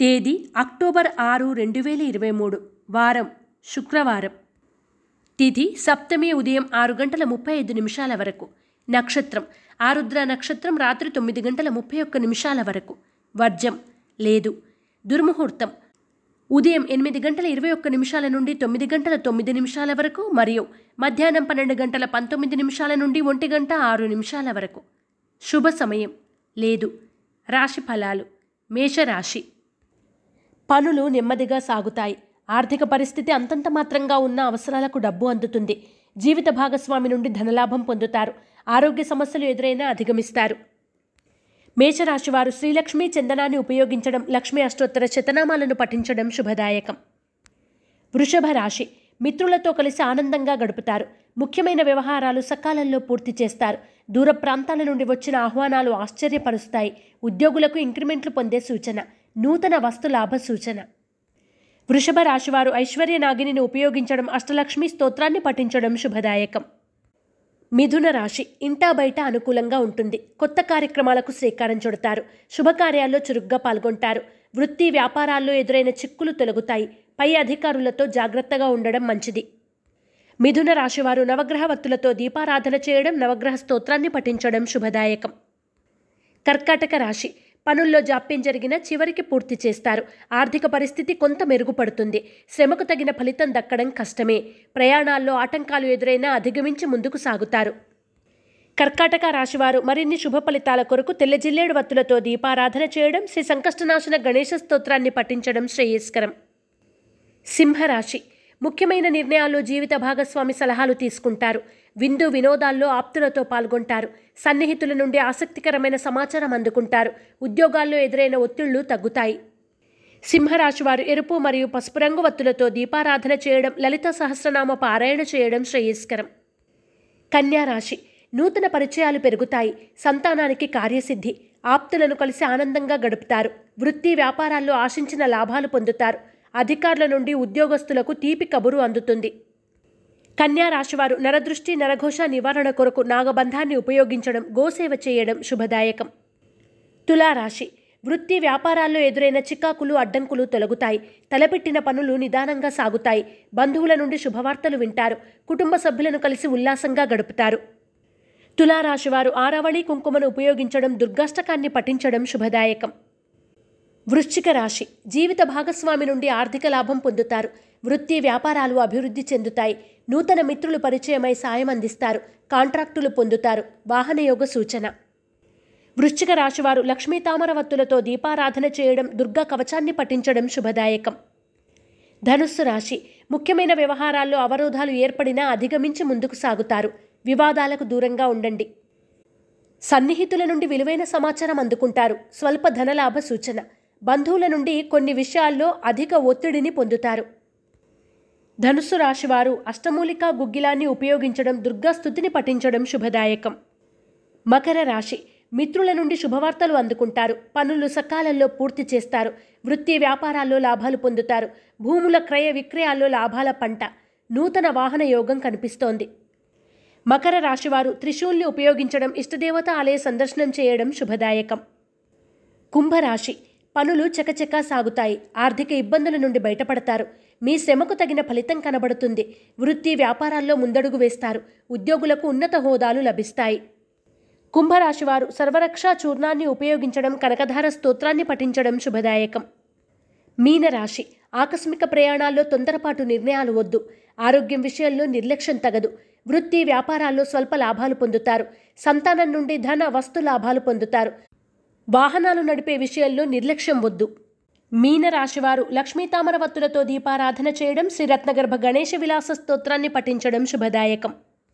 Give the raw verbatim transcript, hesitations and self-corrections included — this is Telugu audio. తేదీ అక్టోబర్ ఆరు రెండు వేల ఇరవై మూడు. వారం శుక్రవారం. తిథి సప్తమి ఉదయం ఆరు గంటల ముప్పై ఐదు నిమిషాల వరకు. నక్షత్రం ఆరుద్ర నక్షత్రం రాత్రి తొమ్మిది గంటల ముప్పై ఒక్క నిమిషాల వరకు. వర్జం లేదు. దుర్ముహూర్తం ఉదయం ఎనిమిది గంటల ఇరవై ఒక్క నిమిషాల నుండి తొమ్మిది గంటల తొమ్మిది నిమిషాల వరకు మరియు మధ్యాహ్నం పన్నెండు గంటల పంతొమ్మిది నిమిషాల నుండి ఒంటి గంట ఆరు నిమిషాల వరకు. శుభ సమయం లేదు. రాశి ఫలాలు. మేషరాశి. పనులు నెమ్మదిగా సాగుతాయి. ఆర్థిక పరిస్థితి అంతంత మాత్రంగా ఉన్న అవసరాలకు డబ్బు అందుతుంది. జీవిత భాగస్వామి నుండి ధనలాభం పొందుతారు. ఆరోగ్య సమస్యలు ఎదురైనా అధిగమిస్తారు. మేషరాశి వారు శ్రీలక్ష్మీ చందనాన్ని ఉపయోగించడం, లక్ష్మీ అష్టోత్తర శతనామాలను పఠించడం శుభదాయకం. వృషభ రాశి. మిత్రులతో కలిసి ఆనందంగా గడుపుతారు. ముఖ్యమైన వ్యవహారాలు సకాలంలో పూర్తి చేస్తారు. దూర ప్రాంతాల నుండి వచ్చిన ఆహ్వానాలు ఆశ్చర్యపరుస్తాయి. ఉద్యోగులకు ఇంక్రిమెంట్లు పొందే సూచన. నూతన వస్తు లాభ సూచన. వృషభ రాశివారు ఐశ్వర్య నాగిని ఉపయోగించడం, అష్టలక్ష్మి స్తోత్రాన్ని పఠించడం శుభదాయకం. మిథున రాశి. ఇంటా బయట అనుకూలంగా ఉంటుంది. కొత్త కార్యక్రమాలకు శ్రీకారం చుడతారు. శుభకార్యాల్లో చురుగ్గా పాల్గొంటారు. వృత్తి వ్యాపారాల్లో ఎదురైన చిక్కులు తొలగుతాయి. పై అధికారులతో జాగ్రత్తగా ఉండడం మంచిది. మిథున రాశివారు నవగ్రహ వత్తులతో దీపారాధన చేయడం, నవగ్రహ స్తోత్రాన్ని పఠించడం శుభదాయకం. కర్కాటక రాశి. పనుల్లో జాప్యం జరిగినా చివరికి పూర్తి చేస్తారు. ఆర్థిక పరిస్థితి కొంత మెరుగుపడుతుంది. శ్రమకు తగిన ఫలితం దక్కడం కష్టమే. ప్రయాణాల్లో ఆటంకాలు ఎదురైనా అధిగమించి ముందుకు సాగుతారు. కర్కాటక రాశివారు మరిన్ని శుభ ఫలితాల కొరకు తెల్ల జిల్లేడు వత్తులతో దీపారాధన చేయడం, శ్రీ సంకష్టనాశన గణేశ స్తోత్రాన్ని పఠించడం శ్రేయస్కరం. సింహరాశి. ముఖ్యమైన నిర్ణయాల్లో జీవిత భాగస్వామి సలహాలు తీసుకుంటారు. విందు వినోదాల్లో ఆప్తులతో పాల్గొంటారు. సన్నిహితుల నుండి ఆసక్తికరమైన సమాచారం అందుకుంటారు. ఉద్యోగాల్లో ఎదురైన ఒత్తిళ్లు తగ్గుతాయి. సింహరాశివారు ఎరుపు మరియు పసుపు రంగు వత్తులతో దీపారాధన చేయడం, లలిత సహస్రనామ పారాయణ చేయడం శ్రేయస్కరం. కన్యారాశి. నూతన పరిచయాలు పెరుగుతాయి. సంతానానికి కార్యసిద్ధి. ఆప్తులను కలిసి ఆనందంగా గడుపుతారు. వృత్తి వ్యాపారాల్లో ఆశించిన లాభాలు పొందుతారు. అధికారుల నుండి ఉద్యోగస్తులకు తీపి కబురు అందుతుంది. కన్యా రాశివారు నరదృష్టి నరఘోష నివారణ కొరకు నాగబంధాన్ని ఉపయోగించడం, గోసేవ చేయడం శుభదాయకం. తులారాశి. వృత్తి వ్యాపారాల్లో ఎదురైన చికాకులు అడ్డంకులు తొలగుతాయి. తలపెట్టిన పనులు నిదానంగా సాగుతాయి. బంధువుల నుండి శుభవార్తలు వింటారు. కుటుంబ సభ్యులను కలిసి ఉల్లాసంగా గడుపుతారు. తులారాశివారు ఆరావళి కుంకుమను ఉపయోగించడం, దుర్గాష్టకాన్ని పఠించడం శుభదాయకం. వృశ్చిక రాశి. జీవిత భాగస్వామి నుండి ఆర్థిక లాభం పొందుతారు. వృత్తి వ్యాపారాలు అభివృద్ధి చెందుతాయి. నూతన మిత్రులు పరిచయమై సాయం అందిస్తారు. కాంట్రాక్టులు పొందుతారు. వాహనయోగ సూచన. వృశ్చిక రాశివారు లక్ష్మీ తామర వత్తులతో దీపారాధన చేయడం, దుర్గా కవచాన్ని పఠించడం శుభదాయకం. ధనుస్సు రాశి. ముఖ్యమైన వ్యవహారాల్లో అవరోధాలు ఏర్పడినా అధిగమించి ముందుకు సాగుతారు. వివాదాలకు దూరంగా ఉండండి. సన్నిహితుల నుండి విలువైన సమాచారం అందుకుంటారు. స్వల్ప ధనలాభ సూచన. బంధువుల నుండి కొన్ని విషయాల్లో అధిక ఒత్తిడిని పొందుతారు. ధనుస్సు రాశివారు అష్టమూలిక గుగ్గిలాన్ని ఉపయోగించడం, దుర్గాస్తుతిని పఠించడం శుభదాయకం. మకర రాశి. మిత్రుల నుండి శుభవార్తలు అందుకుంటారు. పనులు సకాలంలో పూర్తి చేస్తారు. వృత్తి వ్యాపారాల్లో లాభాలు పొందుతారు. భూముల క్రయ విక్రయాల్లో లాభాల పంట. నూతన వాహన యోగం కనిపిస్తోంది. మకర రాశివారు త్రిశూల్ని ఉపయోగించడం, ఇష్టదేవత ఆలయ సందర్శనం చేయడం శుభదాయకం. కుంభరాశి. పనులు చకచకా సాగుతాయి. ఆర్థిక ఇబ్బందుల నుండి బయటపడతారు. మీ శ్రమకు తగిన ఫలితం కనబడుతుంది. వృత్తి వ్యాపారాల్లో ముందడుగు వేస్తారు. ఉద్యోగులకు ఉన్నత హోదాలు లభిస్తాయి. కుంభరాశివారు సర్వరక్షా చూర్ణాన్ని ఉపయోగించడం, కనకధార స్తోత్రాన్ని పఠించడం శుభదాయకం. మీనరాశి. ఆకస్మిక ప్రయాణాల్లో తొందరపాటు నిర్ణయాలు వద్దు. ఆరోగ్యం విషయంలో నిర్లక్ష్యం తగదు. వృత్తి వ్యాపారాల్లో స్వల్ప లాభాలు పొందుతారు. సంతానం నుండి ధన వస్తు లాభాలు పొందుతారు. వాహనాలు నడిపే విషయంలో నిర్లక్ష్యం వద్దు. మీనరాశివారు లక్ష్మీ తామర వత్తులతో దీపారాధన చేయడం, శ్రీరత్నగర్భ గణేశ విలాస స్తోత్రాన్ని పఠించడం శుభదాయకం.